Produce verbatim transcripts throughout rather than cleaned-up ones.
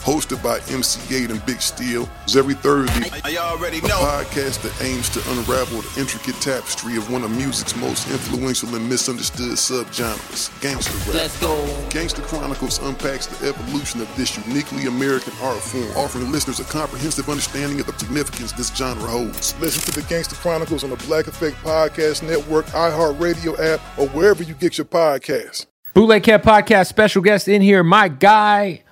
hosted by M C eight and Big Steel. Every Thursday, I already know. A podcast that aims to unravel the intricate tapestry of one of music's most influential and misunderstood subgenres, gangster rap. Let's go. Gangsta Chronicles unpacks the evolution of this uniquely American art form, offering listeners a comprehensive understanding of the significance this genre holds. Listen to the Gangsta Chronicles on the Black Effect Podcast Network, iHeartRadio app, or wherever you get your podcasts. Bootleg Cat Podcast special guest in here, my guy,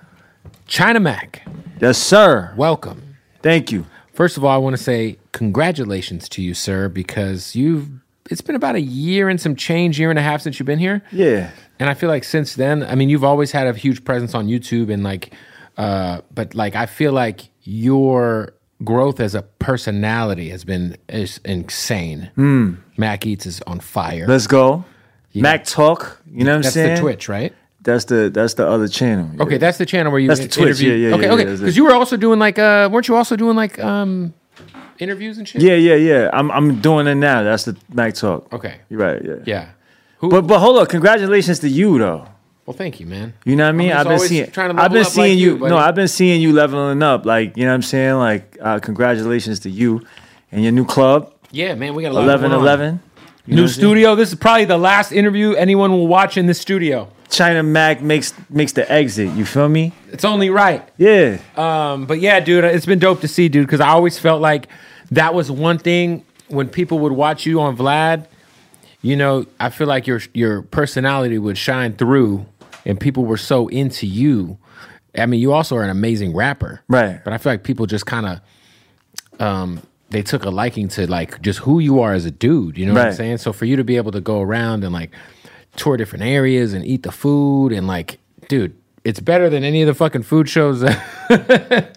China Mac. Yes, sir. Welcome. Thank you. First of all, I want to say congratulations to you, sir, because you've it's been about a year and some change, year and a half since you've been here. Yeah. And I feel like since then, I mean, you've always had a huge presence on YouTube and like, uh, but like, I feel like your growth as a personality has been is insane. Mm. Mac Eats is on fire. Let's go. Yeah. Mac Talk. You know what I'm saying? That's the Twitch, right? That's the that's the other channel. Yeah. Okay, that's the channel where you that's the Twitch. Interview. Yeah, yeah, okay, yeah, okay. Because you were also doing like, uh, weren't you also doing like um, interviews and shit? Yeah, yeah, yeah. I'm I'm doing it now. That's the Mac Talk. Okay, you're right. Yeah, yeah. Who, but but hold on. Congratulations to you though. Well, thank you, man. You know what I mean? I've been seeing. I've been seeing like you. Buddy. No, I've been seeing you leveling up. Like, you know what I'm saying? Like, uh, congratulations to you and your new club. Yeah, man. We got a lot eleven eleven. New studio. This is probably the last interview anyone will watch in this studio. China Mac makes makes the exit. You feel me? It's only right. Yeah. Um. But yeah, dude, it's been dope to see, dude, because I always felt like that was one thing when people would watch you on Vlad. You know, I feel like your your personality would shine through, and people were so into you. I mean, you also are an amazing rapper, right? But I feel like people just kind of um they took a liking to like just who you are as a dude. You know right. what I'm saying? So for you to be able to go around and like tour different areas and eat the food and like, dude, it's better than any of the fucking food shows that,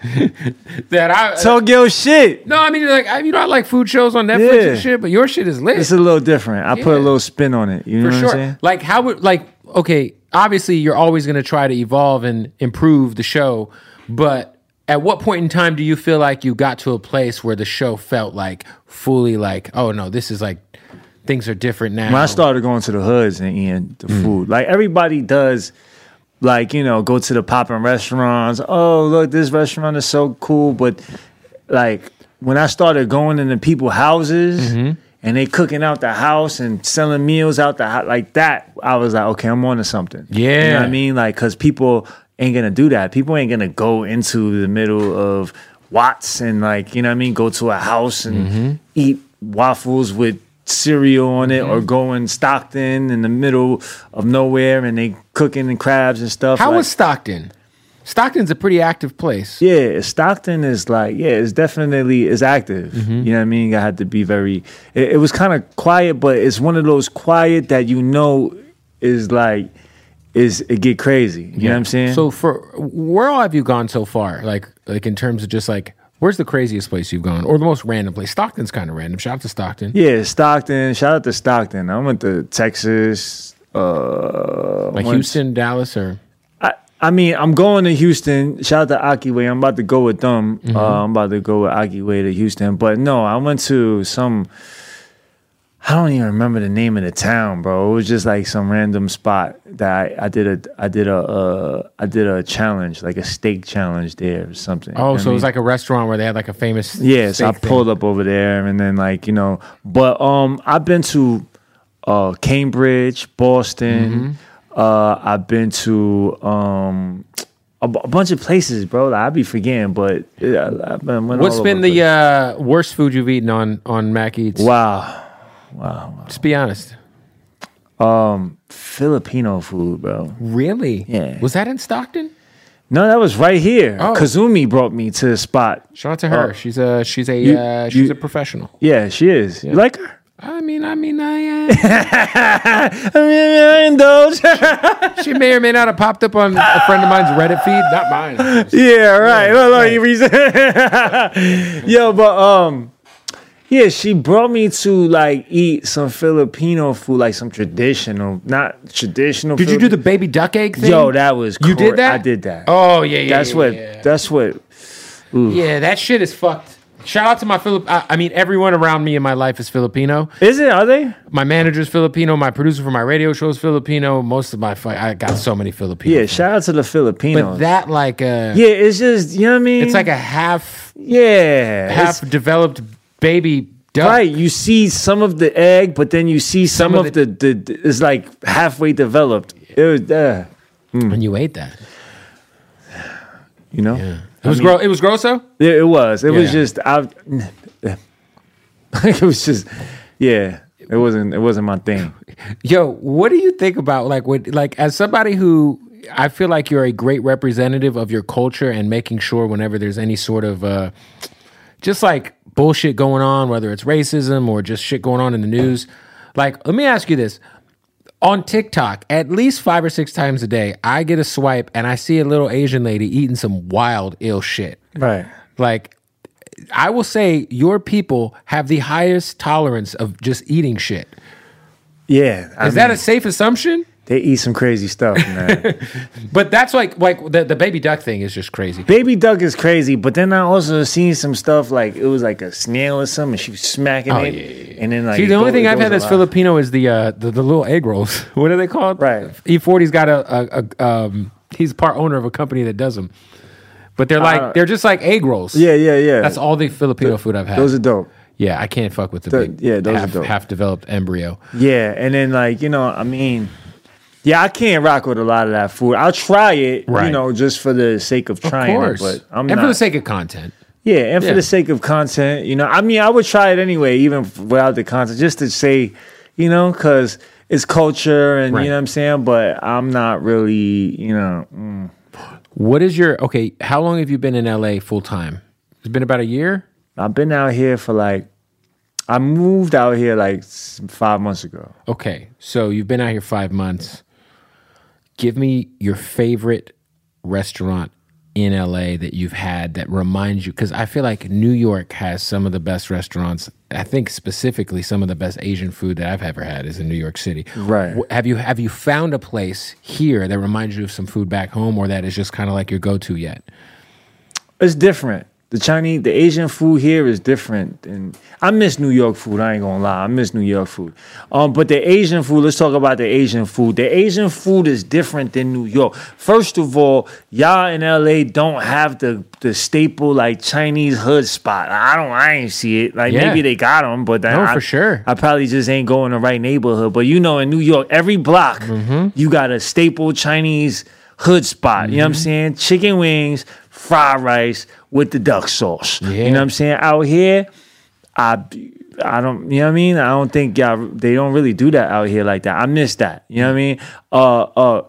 that I talk your shit. No, I mean, like, I, you know, I like food shows on Netflix yeah. and shit, but your shit is lit. It's a little different. I yeah. put a little spin on it. You know For what sure. I'm saying? Like, how would like okay? Obviously, you're always gonna try to evolve and improve the show, but at what point in time do you feel like you got to a place where the show felt like fully like, oh no, this is like. Things are different now. When I started going to the hoods and eating the mm. food, like everybody does, like, you know, go to the popping restaurants. Oh, look, this restaurant is so cool. But like when I started going into people's houses mm-hmm. and they cooking out the house and selling meals out the house, like that, I was like, okay, I'm on to something. Yeah. You know what I mean? Like, because people ain't going to do that. People ain't going to go into the middle of Watts and like, you know what I mean? Go to a house and mm-hmm. eat waffles with cereal on it mm-hmm. or go in Stockton in the middle of nowhere and they cooking and crabs and stuff. How like, is Stockton? Stockton's a pretty active place. Yeah, Stockton is like, yeah, it's definitely, it's active. Mm-hmm. You know what I mean? I had to be very, it, it was kind of quiet, but it's one of those quiet that you know is like, is it get crazy. You yeah. know what I'm saying? So for, where all have you gone so far? Like, like in terms of just like, where's the craziest place you've gone? Or the most random place? Stockton's kind of random. Shout out to Stockton. Yeah, Stockton. Shout out to Stockton. I went to Texas. Uh, like once. Houston, Dallas, or? I, I mean, I'm going to Houston. Shout out to Akiway. I'm about to go with them. Mm-hmm. Uh, I'm about to go with Akiway to Houston. But no, I went to some, I don't even remember the name of the town, bro. It was just like some random spot that I, I did a I did a uh, I did a challenge, like a steak challenge there or something. Oh, you know so it mean? Was like a restaurant where they had like a famous. Yeah, so I thing. pulled up over there and then like, you know, but um, I've been to uh, Cambridge, Boston, Uh, I've been to um, a, b a bunch of places, bro. Like, I be forgetting, but yeah, I've been, went what's all been over the uh, worst food you've eaten on on Mac Eats? Wow, wow. wow. Just be honest. Um, Filipino food, bro. Really? Yeah. Was that in Stockton? No, that was right here. Oh. Kazumi brought me to the spot. Shout out to her. Uh, she's a she's a you, uh, she's you, a professional. Yeah, she is. Yeah. You like her? I mean, I mean, I. Uh, I mean, I indulge. She may or may not have popped up on a friend of mine's Reddit feed, not mine. Yeah, right. No, no, you reason. Yo, but um, yeah, she brought me to like eat some Filipino food, like some traditional, not traditional. Did food. You do the baby duck egg thing? Yo, that was you did that. I did that. Oh yeah, yeah. That's yeah, what. Yeah. That's what. Ooh. Yeah, that shit is fucked. Shout out to my Filip. I, I mean, everyone around me in my life is Filipino. Is it? Are they? My manager's Filipino. My producer for my radio show is Filipino. Most of my fight, I got so many Filipinos. Yeah, shout out to the Filipinos. But that like a yeah, it's just you know what I mean. It's like a half yeah, half developed baby duck. Right, you see some of the egg, but then you see some, some of, of the, the, the it's like halfway developed. It was uh, mm. And you ate that, you know. Yeah. It was, I mean, gro it was gross though? Yeah, it was. It yeah. was just I it was just yeah. It wasn't it wasn't my thing. Yo, what do you think about like what like as somebody who I feel like you're a great representative of your culture and making sure whenever there's any sort of uh just like bullshit going on, whether it's racism or just shit going on in the news. Like, let me ask you this. On TikTok, at least five or six times a day, I get a swipe and I see a little Asian lady eating some wild, ill shit. Right. Like, I will say your people have the highest tolerance of just eating shit. Yeah. I Is mean, that a safe assumption? They eat some crazy stuff, man. But that's like, like the, the baby duck thing is just crazy. Baby duck is crazy, but then I also seen some stuff like, it was like a snail or something, and she was smacking oh, it. Yeah, yeah. And then like, see, the only goes, thing I've had that's Filipino is the, uh, the the little egg rolls. What are they called? Right. E forty's got a, a, a um, he's part owner of a company that does them. But they're like, uh, they're just like egg rolls. Yeah, yeah, yeah. That's all the Filipino the, food I've had. Those are dope. Yeah, I can't fuck with the, the big yeah, those half, are dope. half developed embryo. Yeah, and then like, you know, I mean... Yeah, I can't rock with a lot of that food. I'll try it, right. you know, just for the sake of trying of it. But I'm and not. for the sake of content. Yeah, and yeah. for the sake of content, you know. I mean, I would try it anyway, even without the content, just to say, you know, because it's culture and right. you know what I'm saying? But I'm not really, you know. Mm. What is your, okay, how long have you been in L A full time? It's been about a year? I've been out here for like, I moved out here like five months ago. Okay, so you've been out here five months. Give me your favorite restaurant in L A that you've had that reminds you, because I feel like New York has some of the best restaurants. I think specifically some of the best Asian food that I've ever had is in New York City. Right. Have you have you found a place here that reminds you of some food back home, or that is just kind of like your go-to yet? It's different. The Chinese, the Asian food here is different, and I miss New York food. I ain't gonna lie, I miss New York food. Um, but the Asian food, let's talk about the Asian food. The Asian food is different than New York. First of all, y'all in L A don't have the the staple like Chinese hood spot. I don't, I ain't see it. Like yeah. maybe they got them, but no, I, for sure, I probably just ain't going the right neighborhood. But you know, in New York, every block mm-hmm. you got a staple Chinese hood spot. Mm-hmm. You know what I'm saying? Chicken wings, fried rice with the duck sauce. Yeah. You know what I'm saying? Out here, I I don't, you know what I mean? I don't think y'all, they don't really do that out here like that. I miss that. You know what I mean? Uh, uh,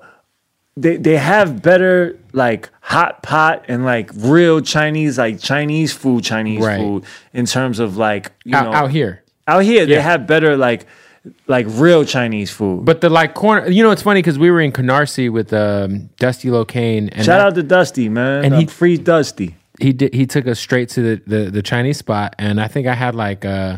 they, they have better like hot pot and like real Chinese, like Chinese food, Chinese right. food in terms of like, you out, know. Out here. Out here, yeah. they have better like, like real Chinese food. But the like corner, you know, it's funny because we were in Canarsie with um, Dusty Locaine. And shout that, out to Dusty, man. And he free Dusty. He did. He took us straight to the, the, the Chinese spot, and I think I had like. Uh,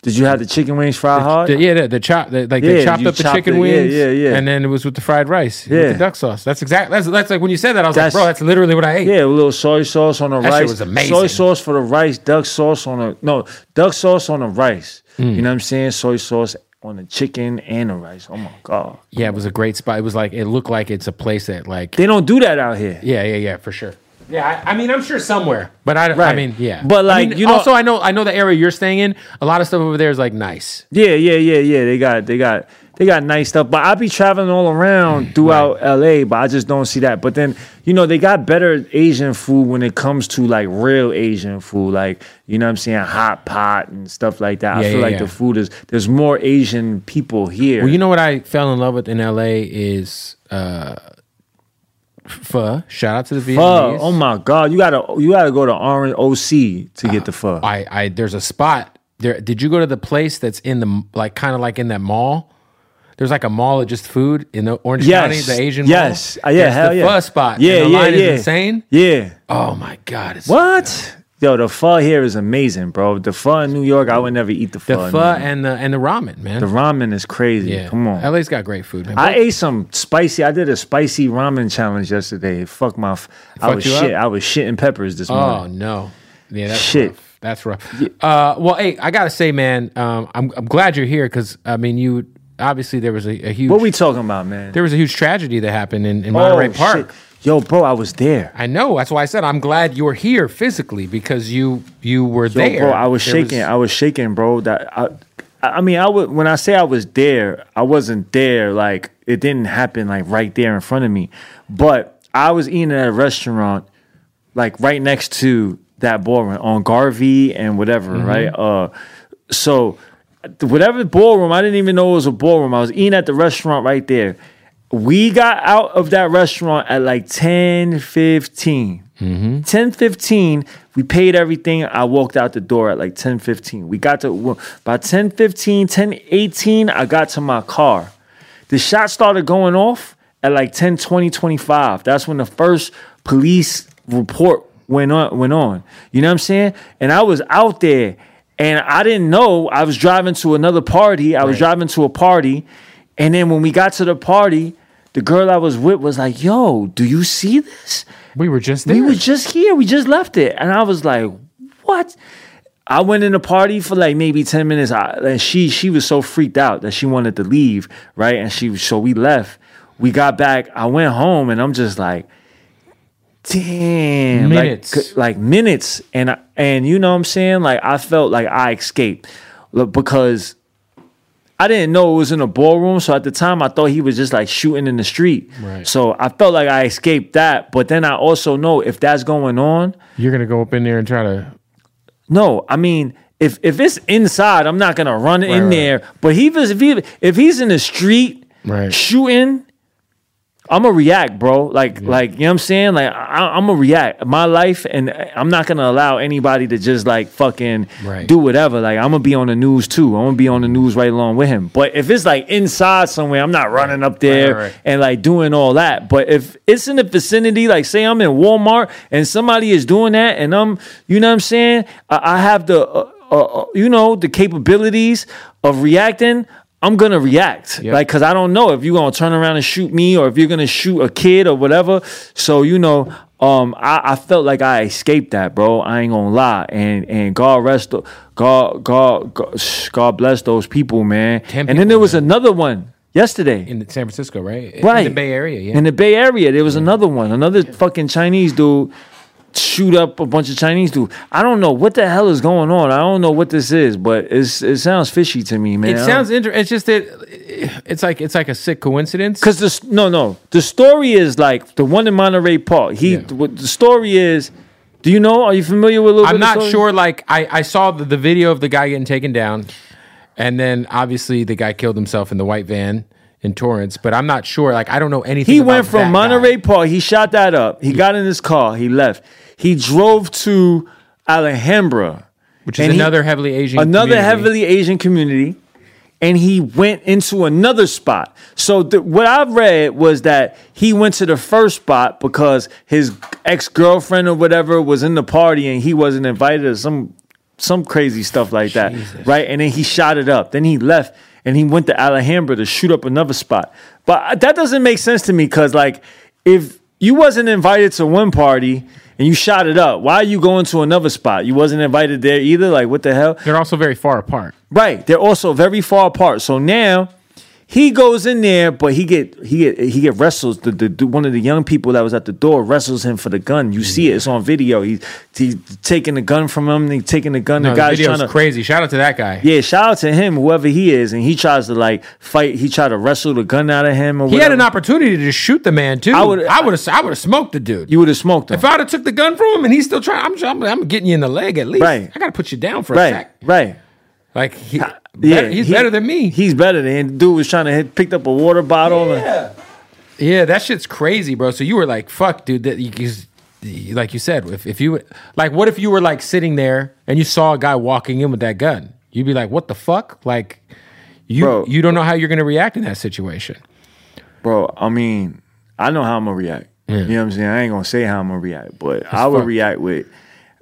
did you have the chicken wings fried the, hard? The, yeah, the, the chop, the, like yeah, they chopped up the chopped chicken it, wings, yeah, yeah, yeah, and then it was with the fried rice, yeah. with the duck sauce. That's exactly. That's that's like when you said that, I was that's, like, bro, that's literally what I ate. Yeah, a little soy sauce on the that rice. Shit was amazing. Soy sauce for the rice, duck sauce on the no, duck sauce on the rice. Mm. You know what I'm saying? Soy sauce on the chicken and the rice. Oh my god. Yeah, it was a great spot. It was like it looked like it's a place that like they don't do that out here. Yeah, yeah, yeah, for sure. Yeah, I, I mean, I'm sure somewhere, but I, right. I mean, yeah. But like, I mean, you know, also I know, I know the area you're staying in. A lot of stuff over there is like nice. Yeah, yeah, yeah, yeah. They got, they got, They got nice stuff. But I be traveling all around throughout right. L A, but I just don't see that. But then, you know, they got better Asian food when it comes to, like, real Asian food. Like, you know what I'm saying? Hot pot and stuff like that. Yeah, I feel yeah, like yeah. the food is, there's more Asian people here. Well, you know what I fell in love with in L A is uh, pho. Shout out to the Vietnamese. Oh, my God. You gotta you gotta go to Orange O C to uh, get the pho. I, I, there's a spot. There, did you go to the place that's in the, like, kind of like in that mall? There's like a mall of just food in the Orange yes. County, the Asian yes. mall. Yes, yeah, hell the yeah. The pho spot. Yeah, and the yeah, line yeah. is insane. Yeah. Oh my God. It's what? So Yo, the pho here is amazing, bro. The pho in New York, I would never eat the pho. The pho and the and the ramen, man. The ramen is crazy. Yeah. Come on. L A's got great food, man. I ate some spicy. I did a spicy ramen challenge yesterday. Fuck my. F- I was shit. Up? I was shitting peppers this morning. Oh no. Yeah, that's shit. Rough. That's rough. Uh, well, hey, I gotta say, man, um, I'm I'm glad you're here because I mean you. Obviously, there was a, a huge... What are we talking about, man? There was a huge tragedy that happened in, in Monterey oh, Park. Shit. Yo, bro, I was there. I know. That's why I said I'm glad you're here physically because you you were Yo, there. Bro, I was there shaking. Was... I was shaking, bro. That I, I mean, I would, when I say I was there, I wasn't there. Like, it didn't happen, like, right there in front of me. But I was eating at a restaurant, like, right next to that ballroom on Garvey and whatever, mm-hmm. right? Uh, so... Whatever ballroom, I didn't even know it was a ballroom. I was eating at the restaurant right there. We got out of that restaurant at like ten fifteen. Mm-hmm. ten fifteen, we paid everything. I walked out the door at like ten fifteen. We got to, by ten fifteen, ten eighteen, I got to my car. The shot started going off at like ten twenty, twenty-five. That's when the first police report went on, went on. You know what I'm saying? And I was out there. And I didn't know. I was driving to another party. I right. was driving to a party. And then when we got to the party, the girl I was with was like, yo, do you see this? We were just there. We were just here. We just left it. And I was like, what? I went in the party for like maybe ten minutes. I, and she she was so freaked out that she wanted to leave, right? And she so we left. We got back. I went home, and I'm just like, damn, minutes. Like, like minutes, and and you know what I'm saying. Like I felt like I escaped because I didn't know it was in a ballroom. So at the time, I thought he was just like shooting in the street. Right. So I felt like I escaped that, but then I also know if that's going on, you're gonna go up in there and try to. No, I mean if if it's inside, I'm not gonna run right, in right. there. But he if he if he's in the street right. shooting. I'm going to react, bro. Like, yeah. like you know what I'm saying? Like, I, I'm going to react. My life, and I'm not going to allow anybody to just, like, fucking right. do whatever. Like, I'm going to be on the news, too. I'm going to be on the news right along with him. But if it's, like, inside somewhere, I'm not running up there right, right. and, like, doing all that. But if it's in the vicinity, like, say I'm in Walmart and somebody is doing that and I'm, you know what I'm saying? I, I have the, uh, uh, you know, the capabilities of reacting. I'm going to react, yep. like, because I don't know if you're going to turn around and shoot me or if you're going to shoot a kid or whatever. So, you know, um, I, I felt like I escaped that, bro. I ain't going to lie. And and God rest, God, God, God, God bless those people, man. Ten and people, then there was man. another one yesterday. In San Francisco, right? Right. In the Bay Area, yeah. In the Bay Area, there was yeah. another one. Another yeah. fucking Chinese dude shoot up a bunch of Chinese dudes. I don't know what the hell is going on. I don't know what this is, but it's it sounds fishy to me, man. It sounds interesting. It's just that it's like it's like a sick coincidence. Because this no no the story is like the one in Monterey Park. He yeah. the, the story is. Do you know? Are you familiar with a little? I'm bit not sure. Like I I saw the, the video of the guy getting taken down, and then obviously the guy killed himself in the white van. In Torrance, but I'm not sure. Like, I don't know anything. He about went from that Monterey guy. Park. He shot that up. He yeah. got in his car. He left. He drove to Alhambra, which is another he, heavily Asian, another community. heavily Asian community, and he went into another spot. So th- what I read was that he went to the first spot because his ex girlfriend or whatever was in the party and he wasn't invited or some some crazy stuff like that, Jesus. right? And then he shot it up. Then he left. And he went to Alhambra to shoot up another spot. But that doesn't make sense to me because, like, if you wasn't invited to one party and you shot it up, why are you going to another spot? You wasn't invited there either? Like, what the hell? They're also very far apart. Right. They're also very far apart. So now He goes in there, but he get he get, he get wrestled. The, the one of the young people that was at the door wrestles him for the gun. You mm-hmm. see it; it's on video. He he's taking the gun from him. He's taking the gun. No, the guy's the video's trying to crazy. Shout out to that guy. Yeah, shout out to him, whoever he is. And he tries to like fight. He tried to wrestle the gun out of him. Or he whatever. had an opportunity to shoot the man too. I would I would have I would have smoked the dude. You would have smoked him. If I'd have took the gun from him and he's still trying, I'm I'm, I'm getting you in the leg at least. Right. I got to put you down for right. a sec. Right. Like he, yeah, better, he's he, better than me. He's better than dude was trying to hit, picked up a water bottle. Yeah, and, yeah, that shit's crazy, bro. So you were like, "Fuck, dude." That you, like you said, if if you like, what if you were like sitting there and you saw a guy walking in with that gun? You'd be like, "What the fuck?" Like, you bro, you don't know how you're gonna react in that situation, bro. I mean, I know how I'm gonna react. Yeah. You know what I'm saying? I ain't gonna say how I'm gonna react, but That's I would fucked. react with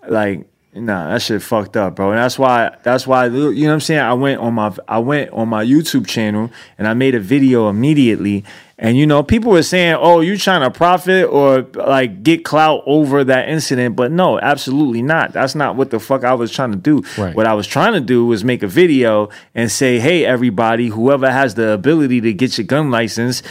like. Nah, that shit fucked up, bro. And that's why, that's why, you know what I'm saying? I went on my, I went on my YouTube channel and I made a video immediately. And, you know, people were saying, oh, you trying to profit or like get clout over that incident. But no, absolutely not. That's not what the fuck I was trying to do. Right. What I was trying to do was make a video and say, hey, everybody, whoever has the ability to get your gun license,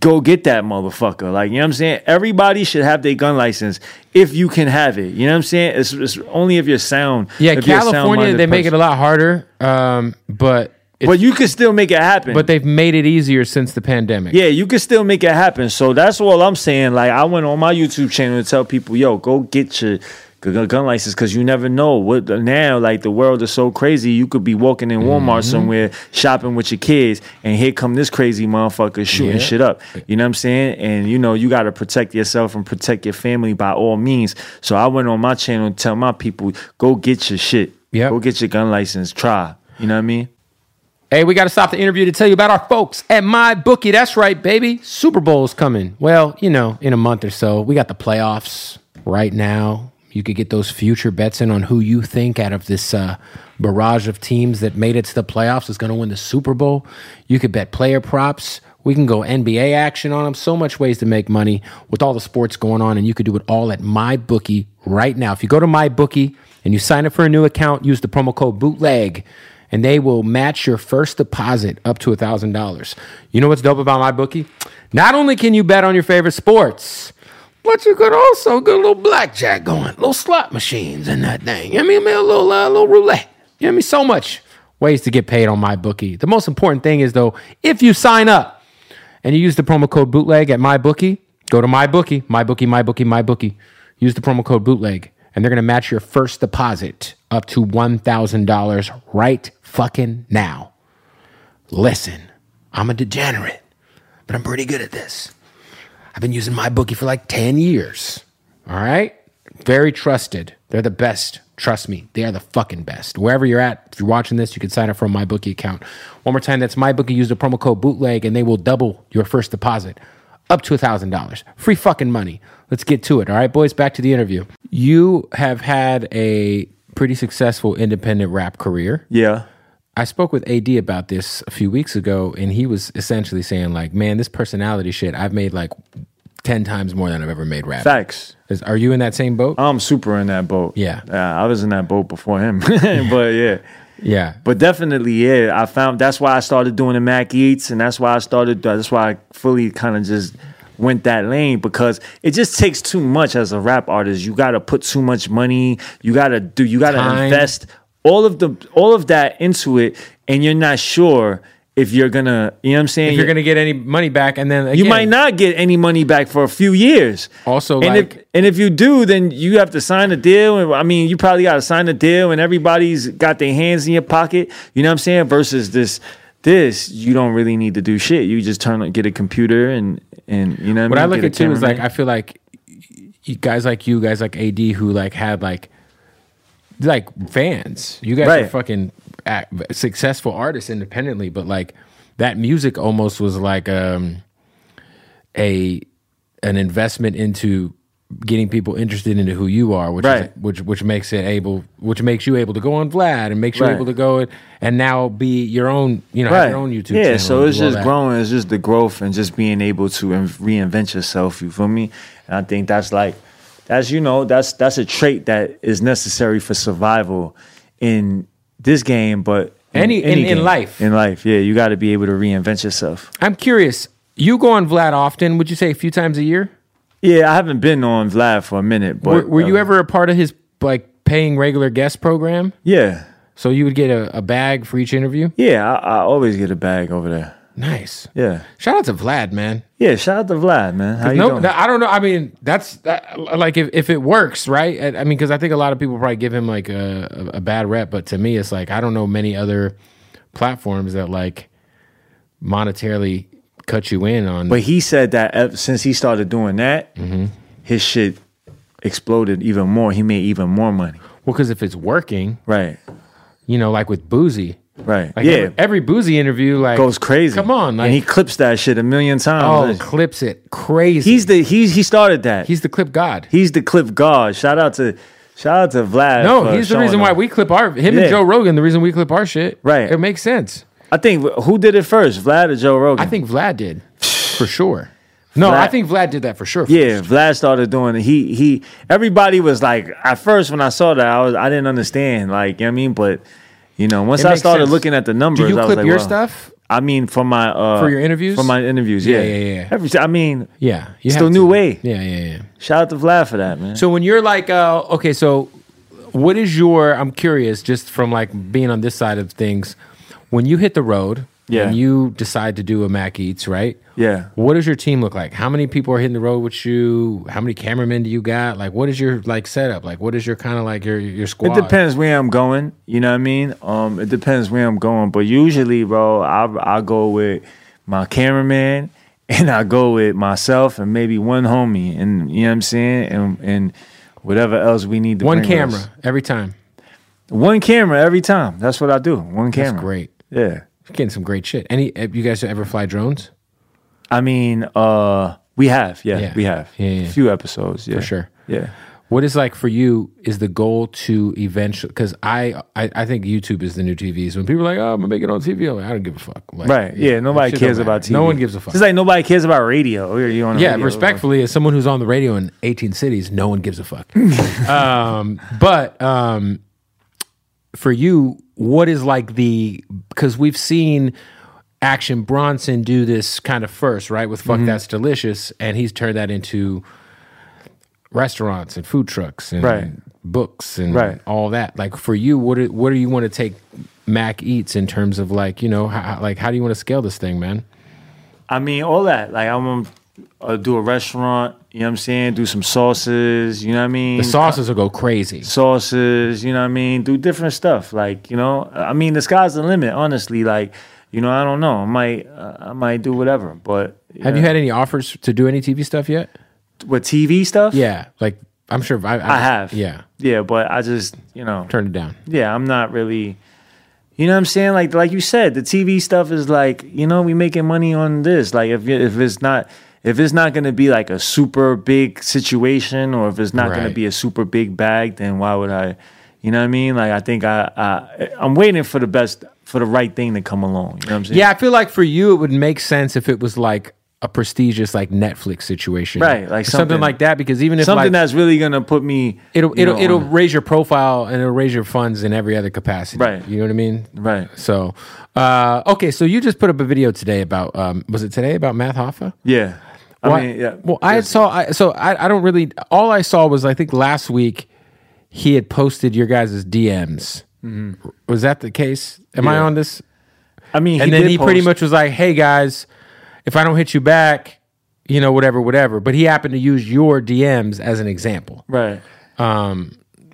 go get that motherfucker. Like, you know what I'm saying? Everybody should have their gun license. If you can have it, you know what I'm saying? It's, it's only if you're sound. Yeah, California, they make person. it a lot harder, um, but... But you can still make it happen. But they've made it easier since the pandemic. Yeah, you can still make it happen. So that's all I'm saying. Like, I went on my YouTube channel to tell people, yo, go get your gun license because you never know. What now, like, the world is so crazy. You could be walking in Walmart mm-hmm. somewhere, shopping with your kids, and here come this crazy motherfucker shooting yeah. shit up. You know what I'm saying? And, you know, you got to protect yourself and protect your family by all means. So I went on my channel to tell my people, go get your shit. Yep. Go get your gun license. Try. You know what I mean? Hey, we got to stop the interview to tell you about our folks at MyBookie. That's right, baby. Super Bowl's coming. Well, you know, in a month or so. We got the playoffs right now. You could get those future bets in on who you think out of this uh, barrage of teams that made it to the playoffs is going to win the Super Bowl. You could bet player props. We can go N B A action on them. So much ways to make money with all the sports going on, and you could do it all at MyBookie right now. If you go to MyBookie and you sign up for a new account, use the promo code BOOTLEG, and they will match your first deposit up to one thousand dollars. You know what's dope about MyBookie? Not only can you bet on your favorite sports, but you could also get a little blackjack going, little slot machines and that thing. You know what I mean? A little, uh, little roulette. You know what I mean? So much ways to get paid on MyBookie. The most important thing is, though, if you sign up and you use the promo code BOOTLEG at MyBookie, go to MyBookie, MyBookie, MyBookie, MyBookie. Use the promo code BOOTLEG, and they're going to match your first deposit up to one thousand dollars right fucking now. Listen, I'm a degenerate, but I'm pretty good at this. I've been using MyBookie for like ten years, all right? Very trusted. They're the best. Trust me, they are the fucking best. Wherever you're at, if you're watching this, you can sign up for a MyBookie account. One more time, that's MyBookie. Use the promo code BOOTLEG, and they will double your first deposit up to one thousand dollars. Free fucking money. Let's get to it, all right, boys? Back to the interview. You have had a pretty successful independent rap career. Yeah. I spoke with A D about this a few weeks ago, and he was essentially saying, like, man, this personality shit, I've made like ten times more than I've ever made rap. Facts. Is, are you in that same boat? I'm super in that boat. Yeah. Uh, I was in that boat before him, but yeah. Yeah. But definitely, yeah, I found, that's why I started doing the Mac Eats, and that's why I started, that's why I fully kind of just went that lane, because it just takes too much as a rap artist. You gotta put too much money, you gotta do, you gotta Time. invest all of the all of that into it, and you're not sure if you're gonna, you know what I'm saying? If you're gonna get any money back, and then again, you might not get any money back for a few years. Also, and like, if, and if you do, then you have to sign a deal. And I mean, you probably gotta sign a deal, and everybody's got their hands in your pocket. You know what I'm saying? Versus this. This, you don't really need to do shit. You just turn, get a computer and, and you know what, what I mean? What I look at too is like, I feel like guys like you, guys like A D who like had like, like fans. You guys right. are fucking successful artists independently, but like that music almost was like um, a an investment into getting people interested into who you are, which right. is, which which makes it able, which makes you able to go on Vlad and makes you right. able to go and, and now be your own, you know, right. have your own YouTube yeah, channel. Yeah, so it's just that. growing, it's just the growth and just being able to reinvent yourself. You feel me? And I think that's like, that's you know, that's that's a trait that is necessary for survival in this game, but Any, any in, in life. In life, yeah. You got to be able to reinvent yourself. I'm curious. You go on Vlad often. Would you say a few times a year? Yeah, I haven't been on Vlad for a minute. But Were, were you uh, ever a part of his like paying regular guest program? Yeah. So you would get a, a bag for each interview? Yeah, I, I always get a bag over there. Nice. Yeah. Shout out to Vlad, man. Yeah, shout out to Vlad, man. How you no, doing? No, I don't know. I mean, that's that, like if, if it works, right? I, I mean, because I think a lot of people probably give him like a, a bad rep, but to me, it's like I don't know many other platforms that like monetarily cut you in on. But he said that since he started doing that, mm-hmm. his shit exploded even more. He made even more money. Well, because if it's working, right? You know, like with Boozy. Right. Like yeah. Every, every Boozy interview, like goes crazy. Come on, like, and he clips that shit a million times. Oh, like, clips it crazy. He's the he's he started that. He's the clip god. He's the clip god. Shout out to shout out to Vlad. No, he's the reason why we clip our him yeah. and Joe Rogan. The reason we clip our shit. Right. It makes sense. I think who did it first, Vlad or Joe Rogan? I think Vlad did for sure. No, Vlad, I think Vlad did that for sure. First. Yeah, Vlad started doing it. He he. Everybody was like, at first when I saw that, I was I didn't understand. Like you know what I mean, but. You know, once I started sense. looking at the numbers, do you I clip was like, your wow. stuff? I mean, for my uh, for your interviews, for my interviews, yeah, yeah, yeah. yeah. Every, I mean, yeah, it's the new way. Yeah, yeah, yeah. Shout out to Vlad for that, man. So when you're like, uh, okay, so what is your? I'm curious, just from like being on this side of things, when you hit the road, yeah. when you decide to do a Mac Eats, right? Yeah. What does your team look like? How many people are hitting the road with you? How many cameramen do you got? Like, what is your like setup? Like, what is your kind of like your your squad? It depends where I'm going. You know what I mean? Um, it depends where I'm going. But usually, bro, I I go with my cameraman and I go with myself and maybe one homie. And you know what I'm saying? And and whatever else we need to bring us. One camera every time. One camera every time. That's what I do. One camera. That's great. Yeah. You're getting some great shit. Any you guys ever fly drones? I mean, uh, we have, yeah, yeah. we have yeah, yeah. a few episodes, yeah, for sure, yeah. What is like for you is the goal to eventually? Because I, I, I think YouTube is the new T V. So when people are like, oh, I'm gonna make it on T V, I'm like, I don't give a fuck. Like, right? Yeah, yeah nobody cares about T V. No one gives a fuck. It's like nobody cares about radio. Are you on? Yeah, radio? Respectfully, as someone who's on the radio in eighteen cities, no one gives a fuck. um, but um, for you, what is like the? Because we've seen. Action Bronson do this kind of first, right? With Fuck mm-hmm. That's Delicious. And he's turned that into restaurants and food trucks and right. books and right. all that. Like for you, what do, what do you want to take Mac Eats in terms of like, you know, how, like how do you want to scale this thing, man? I mean, all that. Like I want to do a restaurant, you know what I'm saying? Do some sauces, you know what I mean? The sauces will go crazy. Sauces, you know what I mean? Do different stuff. Like, you know, I mean, the sky's the limit, honestly. Like, you know, I don't know. I might, uh, I might do whatever. But yeah. Have you had any offers to do any T V stuff yet? What T V stuff? Yeah, like I'm sure I, I, I have. Yeah, yeah, but I just you know turned it down. Yeah, I'm not really. You know what I'm saying? Like, like you said, the T V stuff is like you know we making money on this. Like if if it's not if it's not gonna be like a super big situation or if it's not right. gonna be a super big bag, then why would I? You know what I mean? Like I think I, I I'm waiting for the best. For the right thing to come along, you know what I'm saying? Yeah, I feel like for you, it would make sense if it was like a prestigious like Netflix situation, right? Like something, something like that, because even if something like, that's really gonna put me, it'll it'll know, it'll raise your profile and it'll raise your funds in every other capacity, right? You know what I mean, right? So, uh, okay, so you just put up a video today about um, was it today about Matt Hoffa? Yeah, well, I mean, yeah. Well, I had saw I, so I I don't really all I saw was I think last week he had posted your guys' D Ms. Mm-hmm. Was that the case? Am yeah. I on this? I mean, he and then did he post. Pretty much was like, "Hey guys, if I don't hit you back, you know, whatever, whatever." But he happened to use your D Ms as an example, right? Um,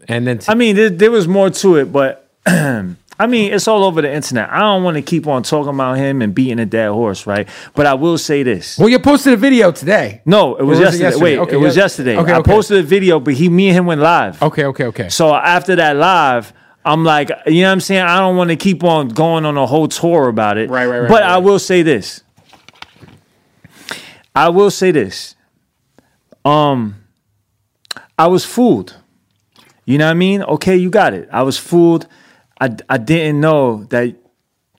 and then t- I mean, there, there was more to it, but I mean, it's all over the internet. I don't want to keep on talking about him and beating a dead horse, right? But I will say this: well, you posted a video today. No, it was, was yesterday. It yesterday. Wait, okay, it was yeah. yesterday. Okay, I okay. posted a video, but he, me, and him went live. Okay, okay, okay. So after that live. I'm like, you know what I'm saying? I don't want to keep on going on a whole tour about it. Right, right, right. But right. I will say this. I will say this. Um, I was fooled. You know what I mean? Okay, you got it. I was fooled. I, I didn't know that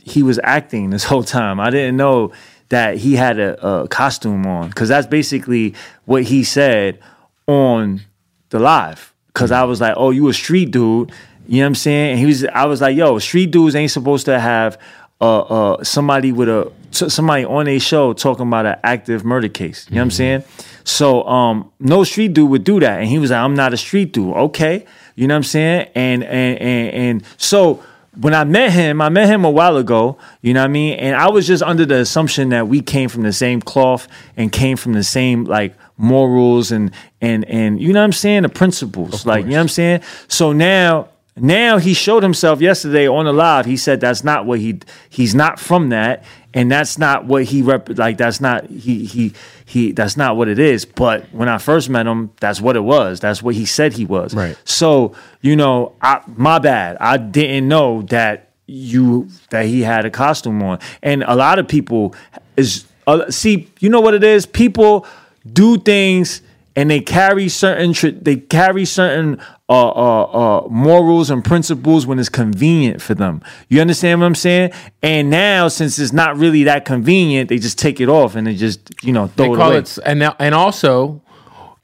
he was acting this whole time. I didn't know that he had a, a costume on. Because that's basically what he said on the live. Because I was like, oh, you a street dude. You know what I'm saying? And he was, I was like, yo, street dudes ain't supposed to have uh, uh, somebody with a t- somebody on their show talking about an active murder case. You know mm-hmm. what I'm saying? So um, no street dude would do that. And he was like, I'm not a street dude. Okay. You know what I'm saying? And and and, and so when I met him, I met him a while ago, you know what I mean? And I was just under the assumption that we came from the same cloth and came from the same, like, morals and, and, and you know what I'm saying? The principles, like, you know what I'm saying? So now, now he showed himself yesterday on the live. He said that's not what he, he's not from that. And that's not what he, rep- like, that's not, he, he, he, that's not what it is. But when I first met him, that's what it was. That's what he said he was. Right. So, you know, I, my bad. I didn't know that you, that he had a costume on. And a lot of people is, uh, see, you know what it is? People do things and they carry certain, tra- they carry certain, Uh, uh, uh, morals and principles when it's convenient for them. You understand what I'm saying? And now, since it's not really that convenient, they just take it off and they just, you know, throw they it call away. It, and, now, and also,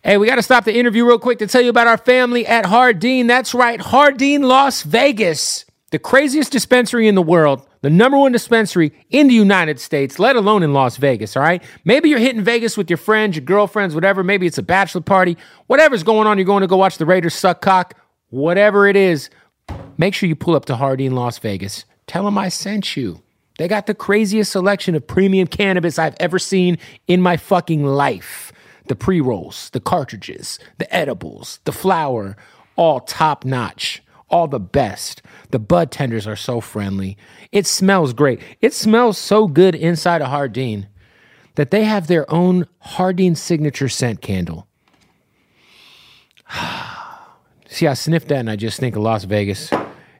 hey, we got to stop the interview real quick to tell you about our family at Hardin. That's right, Hardin Las Vegas, the craziest dispensary in the world, the number one dispensary in the United States, let alone in Las Vegas, all right? Maybe you're hitting Vegas with your friends, your girlfriends, whatever. Maybe it's a bachelor party. Whatever's going on, you're going to go watch the Raiders suck cock. Whatever it is, make sure you pull up to Hardin Las Vegas. Tell them I sent you. They got the craziest selection of premium cannabis I've ever seen in my fucking life. The pre-rolls, the cartridges, the edibles, the flower, all top-notch. All the best. The bud tenders are so friendly. It smells great. It smells so good inside of Hardin that they have their own Hardin signature scent candle. See, I sniffed that and I just think of Las Vegas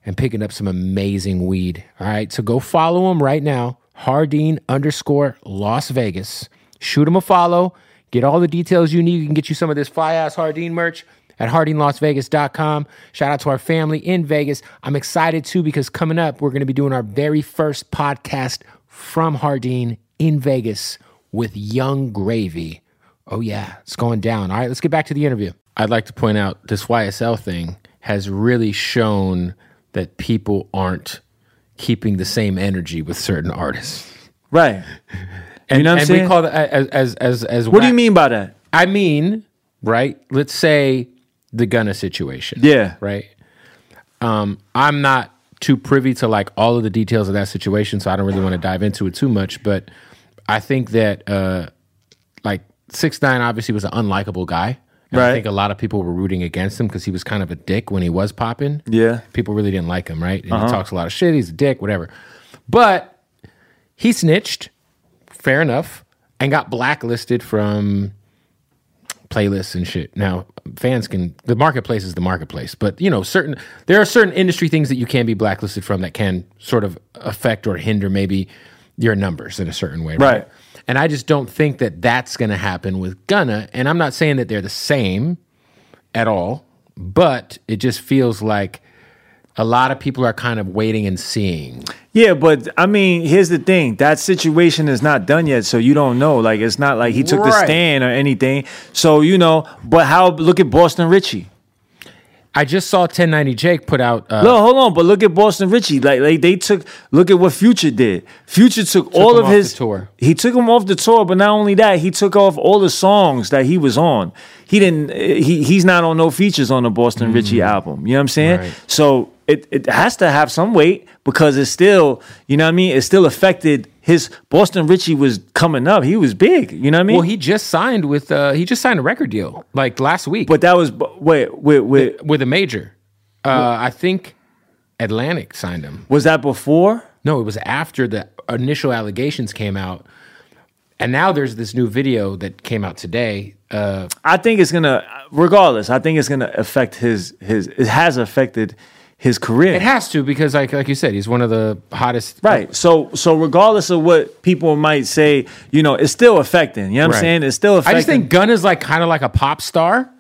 and picking up some amazing weed. All right, so go follow them right now. Hardin underscore Las Vegas. Shoot them a follow. Get all the details you need. You can get you some of this fly-ass Hardin merch at hardin las vegas dot com. Shout out to our family in Vegas. I'm excited too because coming up, we're going to be doing our very first podcast from Hardin in Vegas with Young Gravy. Oh yeah, it's going down. All right, let's get back to the interview. I'd like to point out this Y S L thing has really shown that people aren't keeping the same energy with certain artists. Right. And, you know what I'm and saying? We call that as, as, as, as what whack. Do you mean by that? I mean, right, let's say the Gunna situation. Yeah. Right? Um, I'm not too privy to like all of the details of that situation, so I don't really want to dive into it too much, but I think that uh, like 6ix9ine obviously was an unlikable guy. And right. I think a lot of people were rooting against him because he was kind of a dick when he was popping. Yeah. People really didn't like him, right? And uh-huh. he talks a lot of shit, he's a dick, whatever. But he snitched, fair enough, and got blacklisted from playlists and shit. Now, fans can, the marketplace is the marketplace, but you know, certain, there are certain industry things that you can be blacklisted from that can sort of affect or hinder maybe your numbers in a certain way. Right. right? And I just don't think that that's going to happen with Gunna. And I'm not saying that they're the same at all, but it just feels like a lot of people are kind of waiting and seeing. Yeah, but I mean, here's the thing. That situation is not done yet, so you don't know. Like, it's not like he took right. the stand or anything. So, you know, but how, look at Boston Richie. I just saw ten ninety Jake put out... Uh, no, hold on, but look at Boston Richie. Like, like they took... Look at what Future did. Future took, took all of his... tour. He took him off the tour, but not only that, he took off all the songs that he was on. He didn't... He, he's not on no features on the Boston mm. Richie album. You know what I'm saying? Right. So... It it has to have some weight because it's still, you know what I mean? It still affected his, Boston Richie was coming up. He was big, you know what I mean? Well, he just signed with, uh, he just signed a record deal like last week. But that was, wait, with... With, with a major. Uh, I think Atlantic signed him. Was that before? No, it was after the initial allegations came out. And now there's this new video that came out today. Uh, I think it's going to, regardless, I think it's going to affect his, his, it has affected his career. It has to because, like, like you said, he's one of the hottest. Right. So, so regardless of what people might say, you know, it's still affecting. You know what right. I'm saying? It's still affecting. I just think Gunna's like kind of like a pop star.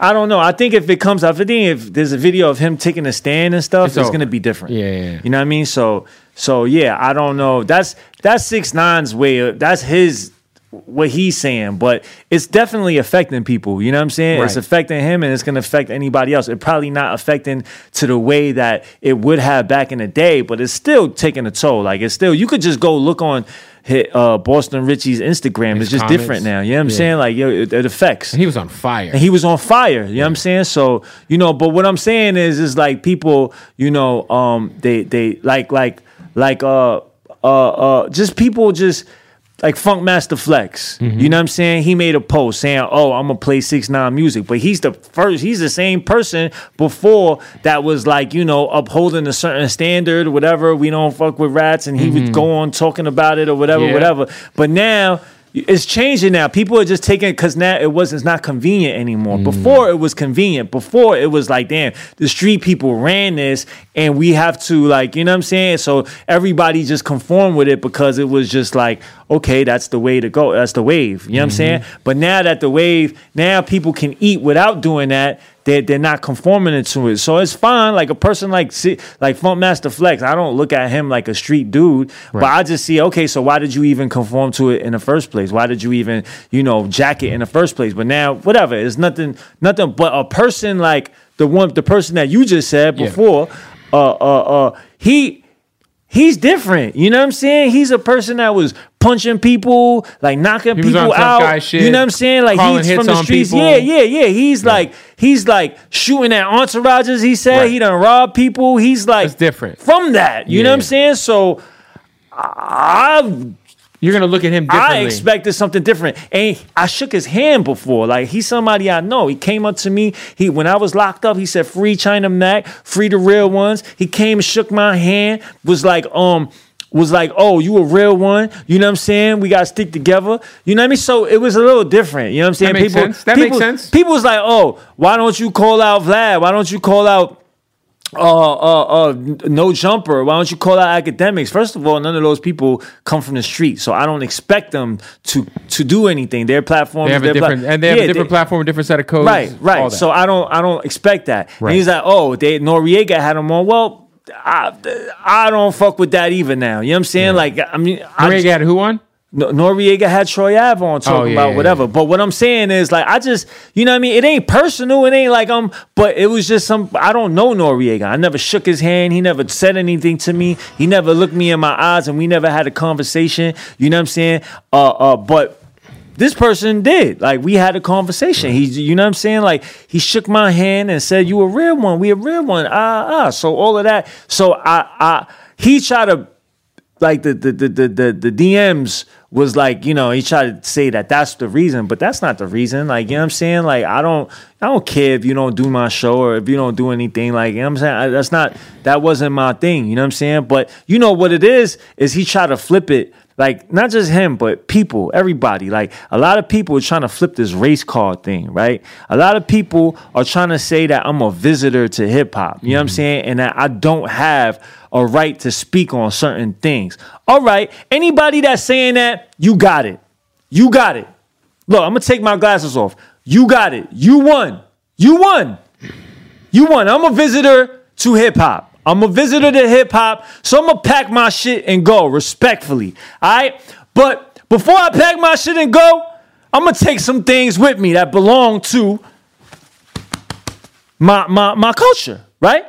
I don't know. I think if it comes, I think if there's a video of him taking a stand and stuff, it's, it's going to be different. Yeah, yeah, yeah. You know what I mean? So, so yeah, I don't know. That's that's 6ix9ine's way. Of, that's his what he's saying, but it's definitely affecting people. You know what I'm saying? Right. It's affecting him, and it's going to affect anybody else. It's probably not affecting to the way that it would have back in the day, but it's still taking a toll. Like, it's still, you could just go look on hit, uh, Boston Richie's Instagram. His it's just comments. Different now. You know what I'm yeah. saying? Like, yo, it, it affects. And he was on fire. And he was on fire. You yeah. know what I'm saying? So, you know, but what I'm saying is, is like people, you know, um, they, they like, like, like, uh, uh, uh, just people just, like Funk Master Flex, mm-hmm. you know what I'm saying? He made a post saying, oh, I'm going to play six nine music. But he's the first, he's the same person before that was like, you know, upholding a certain standard, whatever. We don't fuck with rats. And he mm-hmm. would go on talking about it or whatever, yeah. whatever. But now it's changing now. People are just taking it because now it wasn't, it's not convenient anymore. Mm. Before it was convenient. Before it was like, damn, the street people ran this and we have to, like, you know what I'm saying? So everybody just conformed with it because it was just like, okay, that's the way to go. That's the wave. You know mm-hmm. what I'm saying? But now that the wave, now people can eat without doing that. They're, they're not conforming to it. So it's fine. Like a person like like Funk Master Flex, I don't look at him like a street dude, right. but I just see, okay, so why did you even conform to it in the first place? Why did you even, you know, jack it in the first place? But now, whatever, it's nothing, nothing but a person like the one, the person that you just said before, yeah. uh, uh, uh, he... He's different, you know what I'm saying? He's a person that was punching people, like knocking people out. Shit, you know what I'm saying? Like he's from the streets. People. Yeah, yeah, yeah. He's yeah. like he's like shooting at entourages. He said right. he done robbed people. He's like it's different from that. You yeah. know what I'm saying? So I've. You're going to look at him differently. I expected something different. And I shook his hand before. Like, he's somebody I know. He came up to me. He When I was locked up, he said, free China Mac, free the real ones. He came, shook my hand, was like, um, was like, oh, you a real one. You know what I'm saying? We got to stick together. You know what I mean? So it was a little different. You know what I'm saying? That makes people, sense. That people, makes sense. People was like, oh, why don't you call out Vlad? Why don't you call out... Uh, uh, uh, no jumper. Why don't you call out academics? First of all, none of those people come from the street, so I don't expect them to to do anything. Their platform, they have a different, pla- and they have yeah, a different they, platform, a different set of codes. Right, right. So I don't, I don't expect that. Right. And he's like, oh, they, Noriega had him on. Well, I, I don't fuck with that even now. You know what I'm saying? Yeah. Like, I mean, Noriega had who on? No, Noriega had Troy Ave on talking oh, yeah, about whatever. Yeah. But what I'm saying is, like, I just, you know what I mean? It ain't personal. It ain't like I'm, but it was just some, I don't know Noriega. I never shook his hand. He never said anything to me. He never looked me in my eyes, and we never had a conversation. You know what I'm saying? Uh, uh, but this person did. Like, we had a conversation. He, you know what I'm saying? Like, he shook my hand and said, you a real one. We a real one. Ah, ah. So all of that. So I, I, he tried to, like, the the the the the D Ms was like, you know, he tried to say that that's the reason, but that's not the reason. Like, you know what I'm saying? Like, I don't I don't care if you don't do my show or if you don't do anything. Like, you know what I'm saying? I, that's not, that wasn't my thing. You know what I'm saying? But you know what it is, is he tried to flip it. Like, not just him, but people, everybody. Like, a lot of people are trying to flip this race card thing, right? A lot of people are trying to say that I'm a visitor to hip-hop, you know what I'm saying? And that I don't have a right to speak on certain things. All right, anybody that's saying that, you got it. You got it. Look, I'm going to take my glasses off. You got it. You won. You won. You won. I'm a visitor to hip-hop. I'm a visitor to hip-hop, so I'm going to pack my shit and go, respectfully, all right? But before I pack my shit and go, I'm going to take some things with me that belong to my my my culture, right?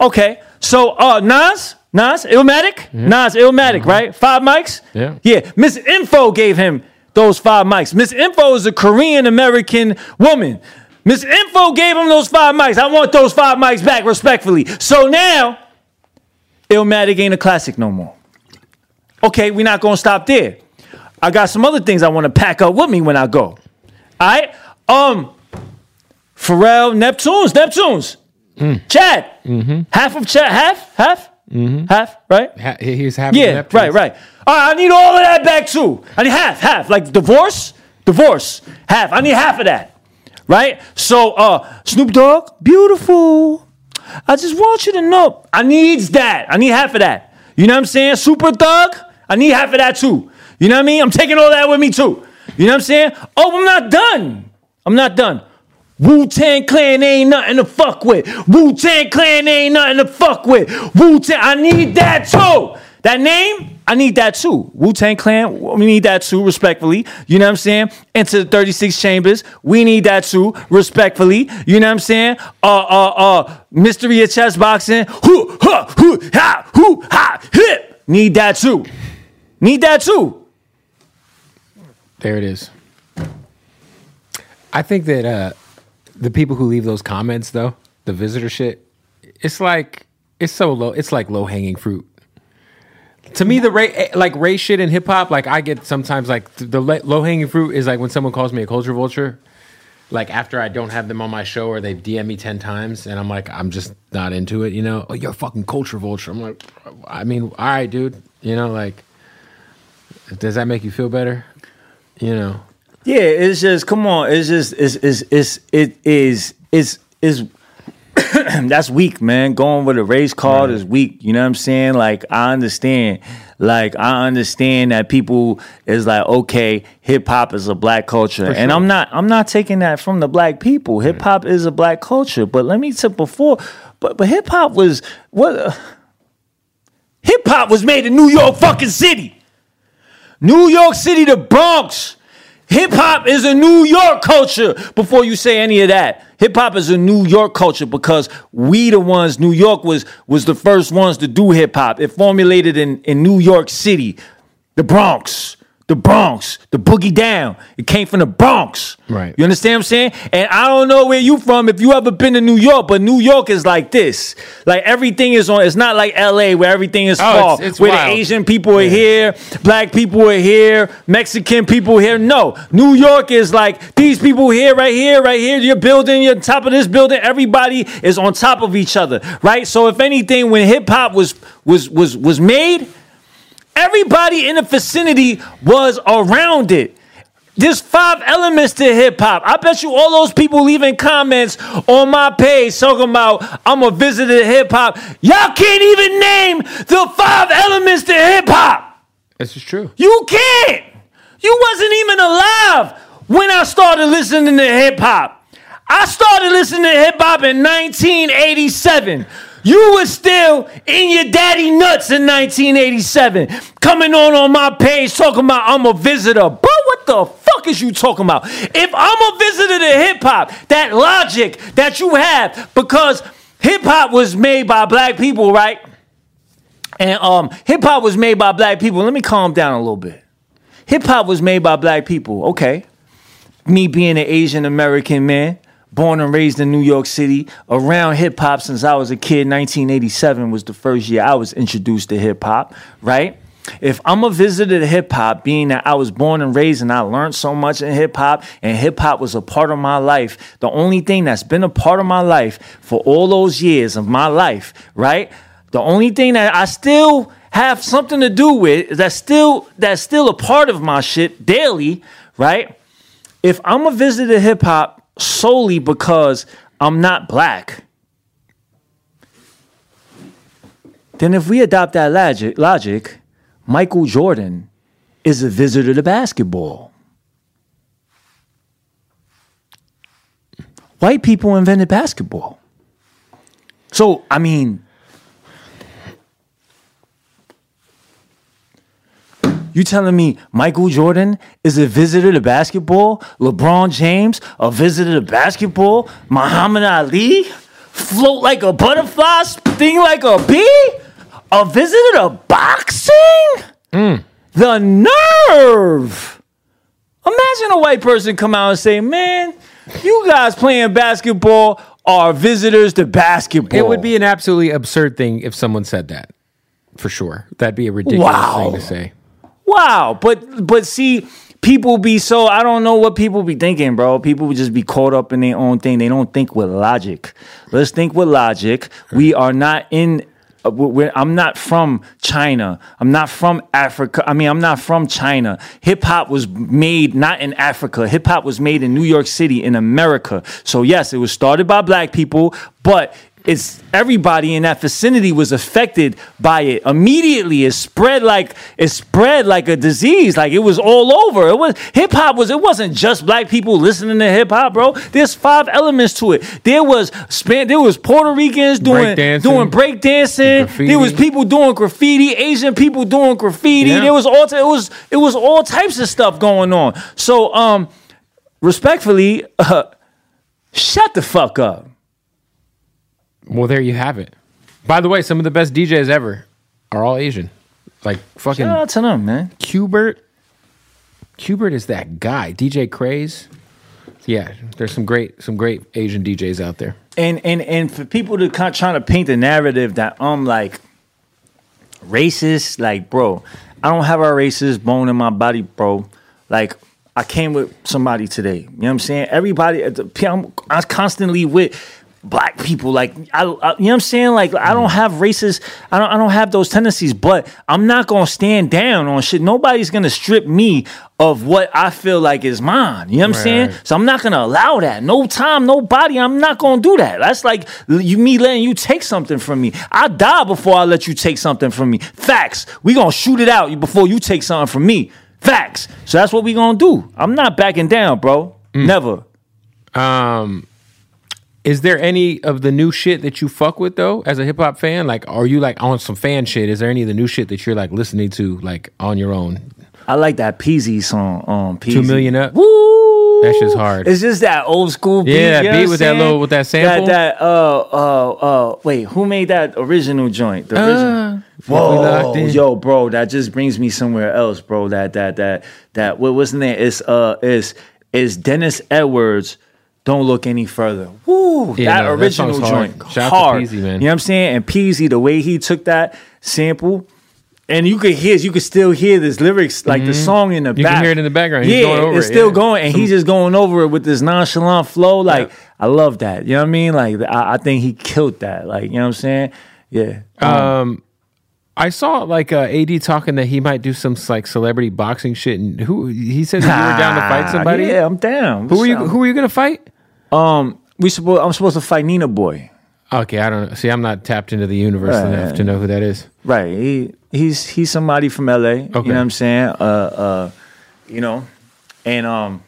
Okay, so uh, Nas, Nas, Illmatic, yeah. Nas, Illmatic, uh-huh. right? Five mics? Yeah. Yeah, Miss Info gave him those five mics. Miss Info is a Korean-American woman. Miss Info gave him those five mics. I want those five mics back, respectfully. So now, Illmatic ain't a classic no more. Okay, we're not going to stop there. I got some other things I want to pack up with me when I go. All right? Um, Pharrell, Neptunes, Neptunes. Mm. Chad. Mm-hmm. Half of Chad. Half? Half? Mm-hmm. Half, right? Ha- he's half yeah, of Neptunes. Yeah, right, right. All right, I need all of that back, too. I need half, half. Like, divorce, divorce, half. I need half of that. Right? So, uh, Snoop Dogg, beautiful. I just want you to know. I needs that. I need half of that. You know what I'm saying? Super Thug, I need half of that too. You know what I mean? I'm taking all that with me too. You know what I'm saying? Oh, I'm not done. I'm not done. Wu-Tang Clan ain't nothing to fuck with. Wu-Tang Clan ain't nothing to fuck with. Wu-Tang, I need that too. That name? I need that too. Wu-Tang Clan, we need that too, respectfully. You know what I'm saying? Into the thirty-six Chambers, we need that too, respectfully. You know what I'm saying? Uh, uh, uh, Mystery of Chess Boxing, hoo, ha, hoo, ha, hoo, ha, hip. Need that too. Need that too. There it is. I think that uh, the people who leave those comments, though, the visitor shit, it's like, it's so low, it's like low-hanging fruit. To me, the ra- like race shit in hip hop, like I get sometimes like the le- low hanging fruit is like when someone calls me a culture vulture, like after I don't have them on my show or they D M me ten times and I'm like, I'm just not into it, you know? Oh, you're a fucking culture vulture. I'm like, I mean, all right, dude, you know, like, does that make you feel better? You know? Yeah, it's just come on, it's just it's it's it's it is it's is. That's weak, man. Going with a race card is weak. You know what I'm saying? Like, I understand. Like, I understand that people is like, okay, hip hop is a black culture. Sure. And I'm not I'm not taking that from the black people. Hip hop right. is a black culture. But let me tip before but but hip hop was what uh, hip hop was made in New York fucking City. New York City, the Bronx. Hip hop is a New York culture. Before you say any of that, hip hop is a New York culture because we the ones. New York was was the first ones to do hip hop. It formulated in, in New York City, the Bronx, the Bronx, the boogie down. It came from the Bronx. Right. You understand what I'm saying? And I don't know where you from if you ever been to New York, but New York is like this. Like everything is on. It's not like L A where everything is oh, far. It's, it's where wild. The Asian people are yeah. here, black people are here, Mexican people are here. No, New York is like these people here, right here, right here. Your building, you're top of this building. Everybody is on top of each other, right? So if anything, when hip hop was was was was made, everybody in the vicinity was around it. There's five elements to hip hop. I bet you all those people leaving comments on my page talking about I'm a visitor to hip hop. Y'all can't even name the five elements to hip hop. This is true. You can't. You wasn't even alive when I started listening to hip hop. I started listening to hip hop in nineteen eighty-seven. You was still in your daddy nuts in nineteen eighty-seven. Coming on on my page talking about I'm a visitor. Bro, what the fuck is you talking about? If I'm a visitor to hip-hop, that logic that you have, because hip-hop was made by black people, right? And um, hip-hop was made by black people. Let me calm down a little bit. Hip-hop was made by black people. Okay. Me being an Asian American man, born and raised in New York City, around hip-hop since I was a kid. nineteen eighty-seven was the first year I was introduced to hip-hop, right? If I'm a visitor to hip-hop, being that I was born and raised and I learned so much in hip-hop, and hip-hop was a part of my life, the only thing that's been a part of my life for all those years of my life, right? The only thing that I still have something to do with, that's still, that's still a part of my shit daily, right? If I'm a visitor to hip-hop, solely because I'm not black, then if we adopt that logic, logic, Michael Jordan is a visitor to basketball. White people invented basketball. So, I mean, you telling me Michael Jordan is a visitor to basketball? LeBron James, a visitor to basketball? Muhammad Ali? Float like a butterfly, sting like a bee? A visitor to boxing? Mm. The nerve! Imagine a white person come out and say, man, you guys playing basketball are visitors to basketball. It would be an absolutely absurd thing if someone said that, for sure. That'd be a ridiculous wow. thing to say. Wow, but but see, people be so, I don't know what people be thinking, bro. People would just be caught up in their own thing. They don't think with logic. Let's think with logic. We are not in, uh, we're, I'm not from China. I'm not from Africa. I mean, I'm not from China. Hip-hop was made not in Africa. Hip-hop was made in New York City, in America. So yes, it was started by black people, but it's everybody in that vicinity was affected by it immediately. It spread like it spread like a disease. Like it was all over. It was hip hop was it wasn't just black people listening to hip hop, bro. There's five elements to it. There was there was Puerto Ricans doing break doing breakdancing. There was people doing graffiti. Asian people doing graffiti. Yeah. There was all t- it was it was all types of stuff going on. So um, respectfully, uh, shut the fuck up. Well, there you have it. By the way, some of the best D Js ever are all Asian. Like fucking shout out to them, man. Qbert, Qbert is that guy. D J Craze. Yeah, there's some great, some great Asian D Js out there. And and and for people to kind of trying to paint the narrative that I'm like racist, like bro, I don't have a racist bone in my body, bro. Like. I came with somebody today. You know what I'm saying? Everybody, at the, I'm, I'm constantly with black people. Like, I, I, you know what I'm saying? Like, I don't have racist, I don't, I don't have those tendencies, but I'm not going to stand down on shit. Nobody's going to strip me of what I feel like is mine. You know what right. I'm saying? So I'm not going to allow that. No time, no body, I'm not going to do that. That's like you, me letting you take something from me. I die before I let you take something from me. Facts. We going to shoot it out before you take something from me. Facts. So that's what we gonna do. I'm not backing down, bro. Mm. Never. Um, is there any of the new shit that you fuck with though, as a hip hop fan? Like, are you like on some fan shit? Is there any of the new shit that you're like listening to, like on your own? I like that Peezy song. Um, Peezy. Two million up. Woo! That shit's hard. It's just that old school beat. Yeah, that you know beat with saying? that little with that sample. That that uh uh uh. Wait, who made that original joint? The original. Uh. Whoa, yo, bro, that just brings me somewhere else, bro. That that that that what wasn't it? It's uh, it's it's Dennis Edwards. Don't look any further. Woo, yeah, that no, original that joint, hard. Shout hard. Peezy, man. You know what I'm saying? And Peezy, the way he took that sample, and you could hear, you could still hear this lyrics, like mm-hmm. the song in the back. You can hear it in the background. Yeah, he's going over it's it, still yeah. going, and Some... he's just going over it with this nonchalant flow. Like yeah. I love that. You know what I mean? Like I, I think he killed that. Like you know what I'm saying? Yeah. Um. um I saw like uh, A D talking that he might do some like celebrity boxing shit, and who he said that you were down to fight somebody. Yeah, I'm down. Who are you? Who are you gonna fight? Um, we supposed I'm supposed to fight Nina Boy. Okay, I don't know. See, I'm not tapped into the universe right. enough to know who that is. Right, he he's he's somebody from L A. Okay. You know what I'm saying? Uh, uh, you know, and um.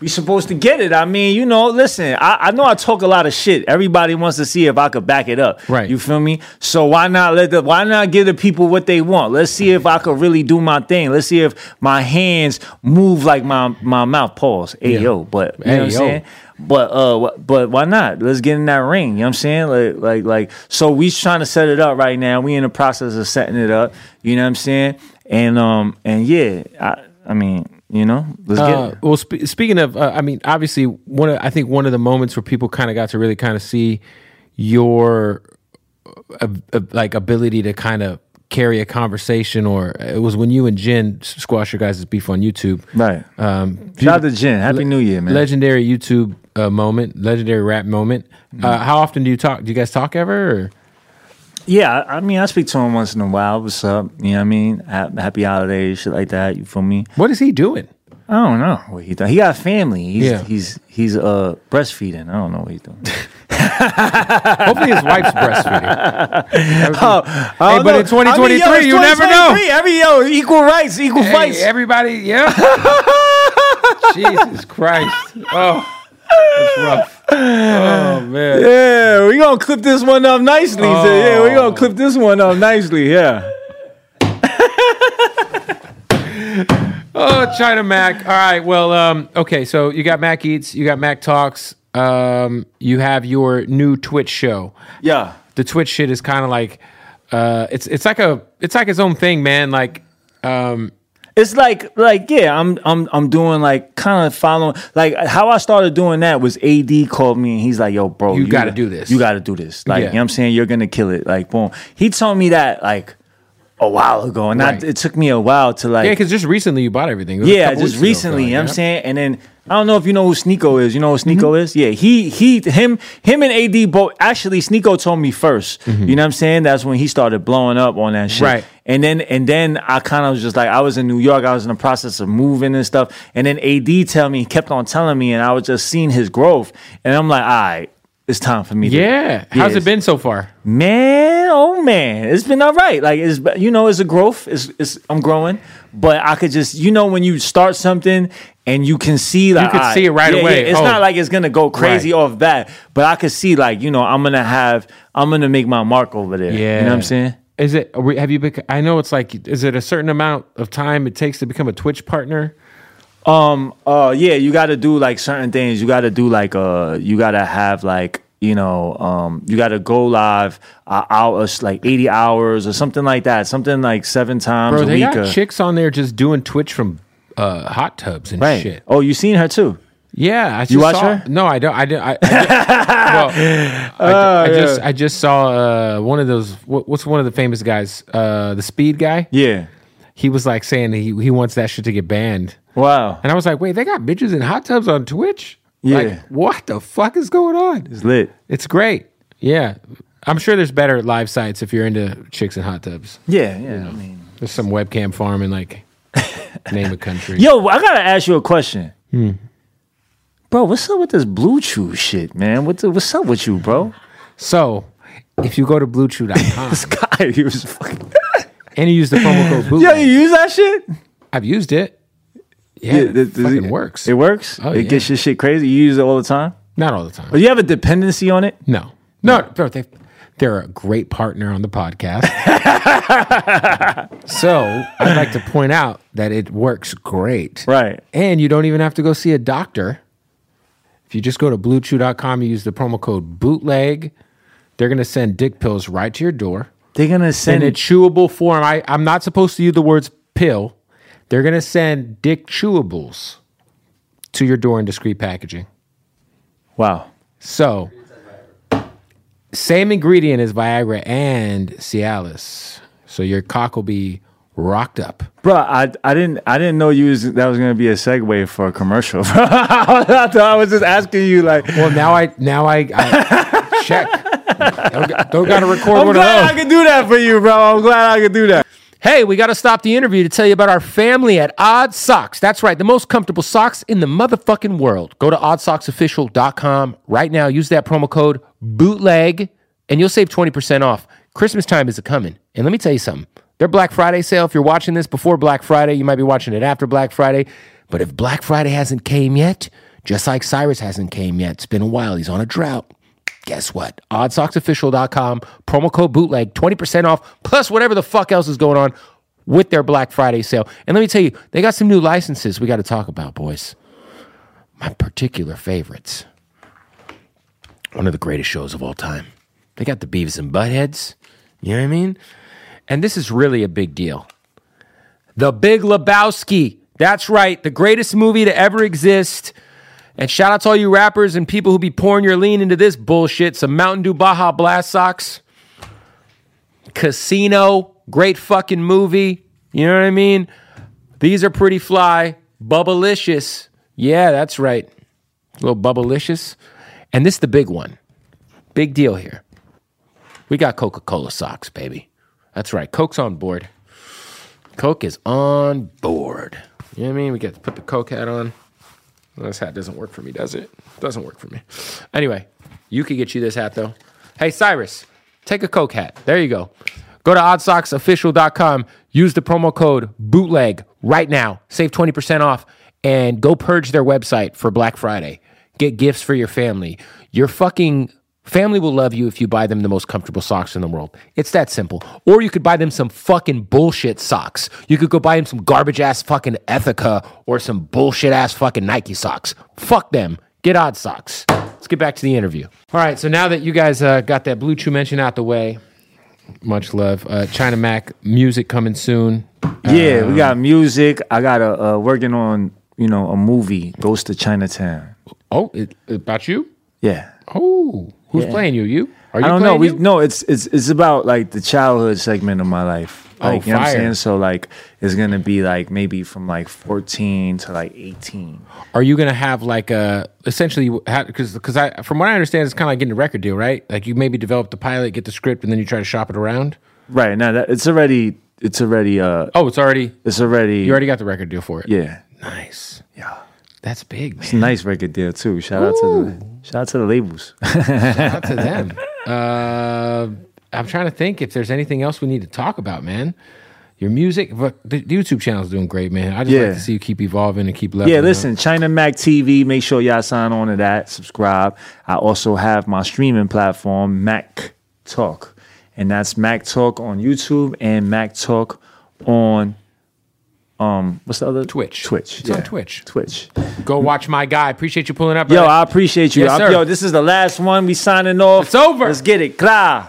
We supposed to get it. I mean, you know, listen, I, I know I talk a lot of shit. Everybody wants to see if I could back it up. Right. You feel me? So why not let the why not give the people what they want? Let's see if I could really do my thing. Let's see if my hands move like my, my mouth. Pause. Ayo. Yeah. But you know what I'm saying? But uh but why not? Let's get in that ring. You know what I'm saying? Like like like so we trying to set it up right now. We in the process of setting it up. You know what I'm saying? And um and yeah, I I mean You know, let's uh, get it. Well, sp- speaking of, uh, I mean, obviously, one of, I think one of the moments where people kind of got to really kind of see your uh, uh, like ability to kind of carry a conversation, or it was when you and Jen squashed your guys' beef on YouTube. Right. Um, Shout out to Jen. Happy le- New Year, man. Legendary YouTube uh, moment, legendary rap moment. Mm-hmm. Uh, how often do you talk? Do you guys talk ever? Or? Yeah, I mean, I speak to him once in a while. What's up? You know what I mean? Happy holidays, shit like that. You feel me? What is he doing? I don't know what he doing. He got family. He's yeah. he's he's uh breastfeeding. I don't know what he's doing. Hopefully his wife's breastfeeding. Oh, hey, but know. in twenty twenty-three, I mean, yo, you never know. Every yo, equal rights, equal hey, fights. Everybody, yeah. Jesus Christ. Oh. It's rough. Oh man. Yeah, we gonna clip this one up nicely. Oh. So, yeah, we gonna clip this one up nicely. Yeah. Oh, China Mac. All right. Well, um, okay. So you got Mac Eats. You got Mac Talks. Um, you have your new Twitch show. Yeah. The Twitch shit is kind of like, uh, it's it's like a it's like its own thing, man. Like, um. It's like, like, yeah, I'm, I'm, I'm doing like kind of following, like how I started doing that was A D called me and he's like, yo, bro, you, you got to do this. You got to do this. Like, yeah. You know what I'm saying? You're going to kill it. Like, boom. He told me that like a while ago and right. I, it took me a while to like. Yeah, because just recently you bought everything. Yeah, just recently, ago, like, you know what I'm saying? And then I don't know if you know who Sneeko is. You know who Sneeko mm-hmm. is? Yeah, he, he, him, him and A D both, actually Sneeko told me first. Mm-hmm. You know what I'm saying? That's when he started blowing up on that shit. Right. And then and then I kind of was just like, I was in New York. I was in the process of moving and stuff. And then A D tell me, he kept on telling me, and I was just seeing his growth. And I'm like, all right, it's time for me to, yeah. How's yes. it been so far? Man, oh man. It's been all right. Like, it's, you know, it's a growth. It's, it's I'm growing. But I could just, you know, when you start something and you can see, like, you can see it right yeah, away. Yeah, it's oh. not like it's gonna go crazy right. off that. But I could see, like, you know, I'm gonna have I'm gonna make my mark over there. Yeah. You know what I'm saying? Is it have you been I know it's like is it a certain amount of time it takes to become a Twitch partner? Um. Uh. Yeah. You got to do like certain things. You got to do like uh. You got to have like you know. Um. You got to go live uh, hours like eighty hours or something like that. Something like seven times. Bro, a they week got or, chicks on there just doing Twitch from uh hot tubs and right. shit. Oh, you seen her too? Yeah. I just you watch saw, her? No, I don't. I did. I, I, just, well, uh, I, I yeah. just. I just saw uh one of those. What, what's one of the famous guys? Uh, the speed guy. Yeah. He was like saying that he, he wants that shit to get banned. Wow. And I was like, wait, they got bitches in hot tubs on Twitch? Yeah. Like, what the fuck is going on? It's lit. It's great. Yeah. I'm sure there's better live sites if you're into chicks in hot tubs. Yeah, yeah. You know, I mean, there's some webcam farm in, like, name a country. Yo, I got to ask you a question. Hmm. Bro, what's up with this Blue Chew shit, man? What's, what's up with you, bro? So, if you go to blue chew dot com. This guy, he was fucking... And you use the promo code bootleg. Yeah, you use that shit? I've used it. Yeah, yeah it, it fucking it, works. It works? Oh, it yeah. gets your shit crazy? You use it all the time? Not all the time. Do you have a dependency on it? No. No, no. Bro, they, they're a great partner on the podcast. So I'd like to point out that it works great. Right. And you don't even have to go see a doctor. If you just go to blue chew dot com, you use the promo code bootleg, they're going to send dick pills right to your door. They're going to send... In a chewable form. I, I'm not supposed to use the words pill. They're going to send dick chewables to your door in discreet packaging. Wow. So, same ingredient as Viagra and Cialis. So your cock will be rocked up. Bro, I I didn't I didn't know you was, that was going to be a segue for a commercial. I, I was just asking you like... Well, now I... Now I, I check. Don't, don't gotta record I'm one of those. I'm glad I could do that for you, bro. I'm glad I could do that. Hey, we gotta stop the interview to tell you about our family at Odd Socks. That's right, the most comfortable socks in the motherfucking world. Go to odd socks official dot com right now. Use that promo code bootleg, and you'll save twenty percent off. Christmas time is a coming, and let me tell you something. Their Black Friday sale. If you're watching this before Black Friday, you might be watching it after Black Friday. But if Black Friday hasn't came yet, just like Cyrus hasn't came yet, it's been a while. He's on a drought. Guess what? odd socks official dot com, promo code bootleg, twenty percent off, plus whatever the fuck else is going on with their Black Friday sale. And let me tell you, they got some new licenses we got to talk about, boys. My particular favorites. One of the greatest shows of all time. They got the Beavis and Buttheads. You know what I mean? And this is really a big deal. The Big Lebowski. That's right. The greatest movie to ever exist. And shout out to all you rappers and people who be pouring your lean into this bullshit. Some Mountain Dew Baja Blast socks. Casino. Great fucking movie. You know what I mean? These are pretty fly. Bubblicious. Yeah, that's right. A little bubblicious. And this is the big one. Big deal here. We got Coca-Cola socks, baby. That's right. Coke's on board. Coke is on board. You know what I mean? We got to put the Coke hat on. This hat doesn't work for me, does it? Doesn't work for me. Anyway, you could get you this hat, though. Hey, Cyrus, take a Coke hat. There you go. Go to odd socks official dot com. Use the promo code bootleg right now. Save twenty percent off and go purge their website for Black Friday. Get gifts for your family. Your fucking family will love you if you buy them the most comfortable socks in the world. It's that simple. Or you could buy them some fucking bullshit socks. You could go buy them some garbage-ass fucking Ethica or some bullshit-ass fucking Nike socks. Fuck them. Get Odd Socks. Let's get back to the interview. All right, so now that you guys uh, got that Blue Chew mention out the way, much love. Uh, China Mac, music coming soon. Yeah, um, we got music. I got a, uh, working on, you know, a movie, Goes to Chinatown. Oh, it, about you? Yeah. Oh, who's yeah. playing you? You? Are you I don't know. We, no, it's it's it's about like the childhood segment of my life. Like, oh, you know fire. What I'm saying? So like it's gonna be like maybe from like fourteen to like eighteen. Are you gonna have like a essentially because because I from what I understand it's kind of like getting a record deal, right? Like you maybe develop the pilot, get the script, and then you try to shop it around. Right now, that, it's already it's already. Uh, oh, it's already it's already. You already got the record deal for it. Yeah. Nice. Yeah. That's big, man. It's a nice record deal too. Shout Ooh. out to the shout out to the labels. Shout out to them. Uh, I'm trying to think if there's anything else we need to talk about, man. Your music, but the YouTube channel's doing great, man. I just yeah. like to see you keep evolving and keep leveling. Yeah, listen, up. China Mac T V. Make sure y'all sign on to that. Subscribe. I also have my streaming platform, Mac Talk, and that's Mac Talk on YouTube and Mac Talk on. Um, what's the other? Twitch. Twitch. It's yeah. on Twitch. Twitch. Go watch my guy. Appreciate you pulling up. Yo, right? I appreciate you. Yes, sir. Yo, this is the last one. We signing off. It's over. Let's get it. Klar.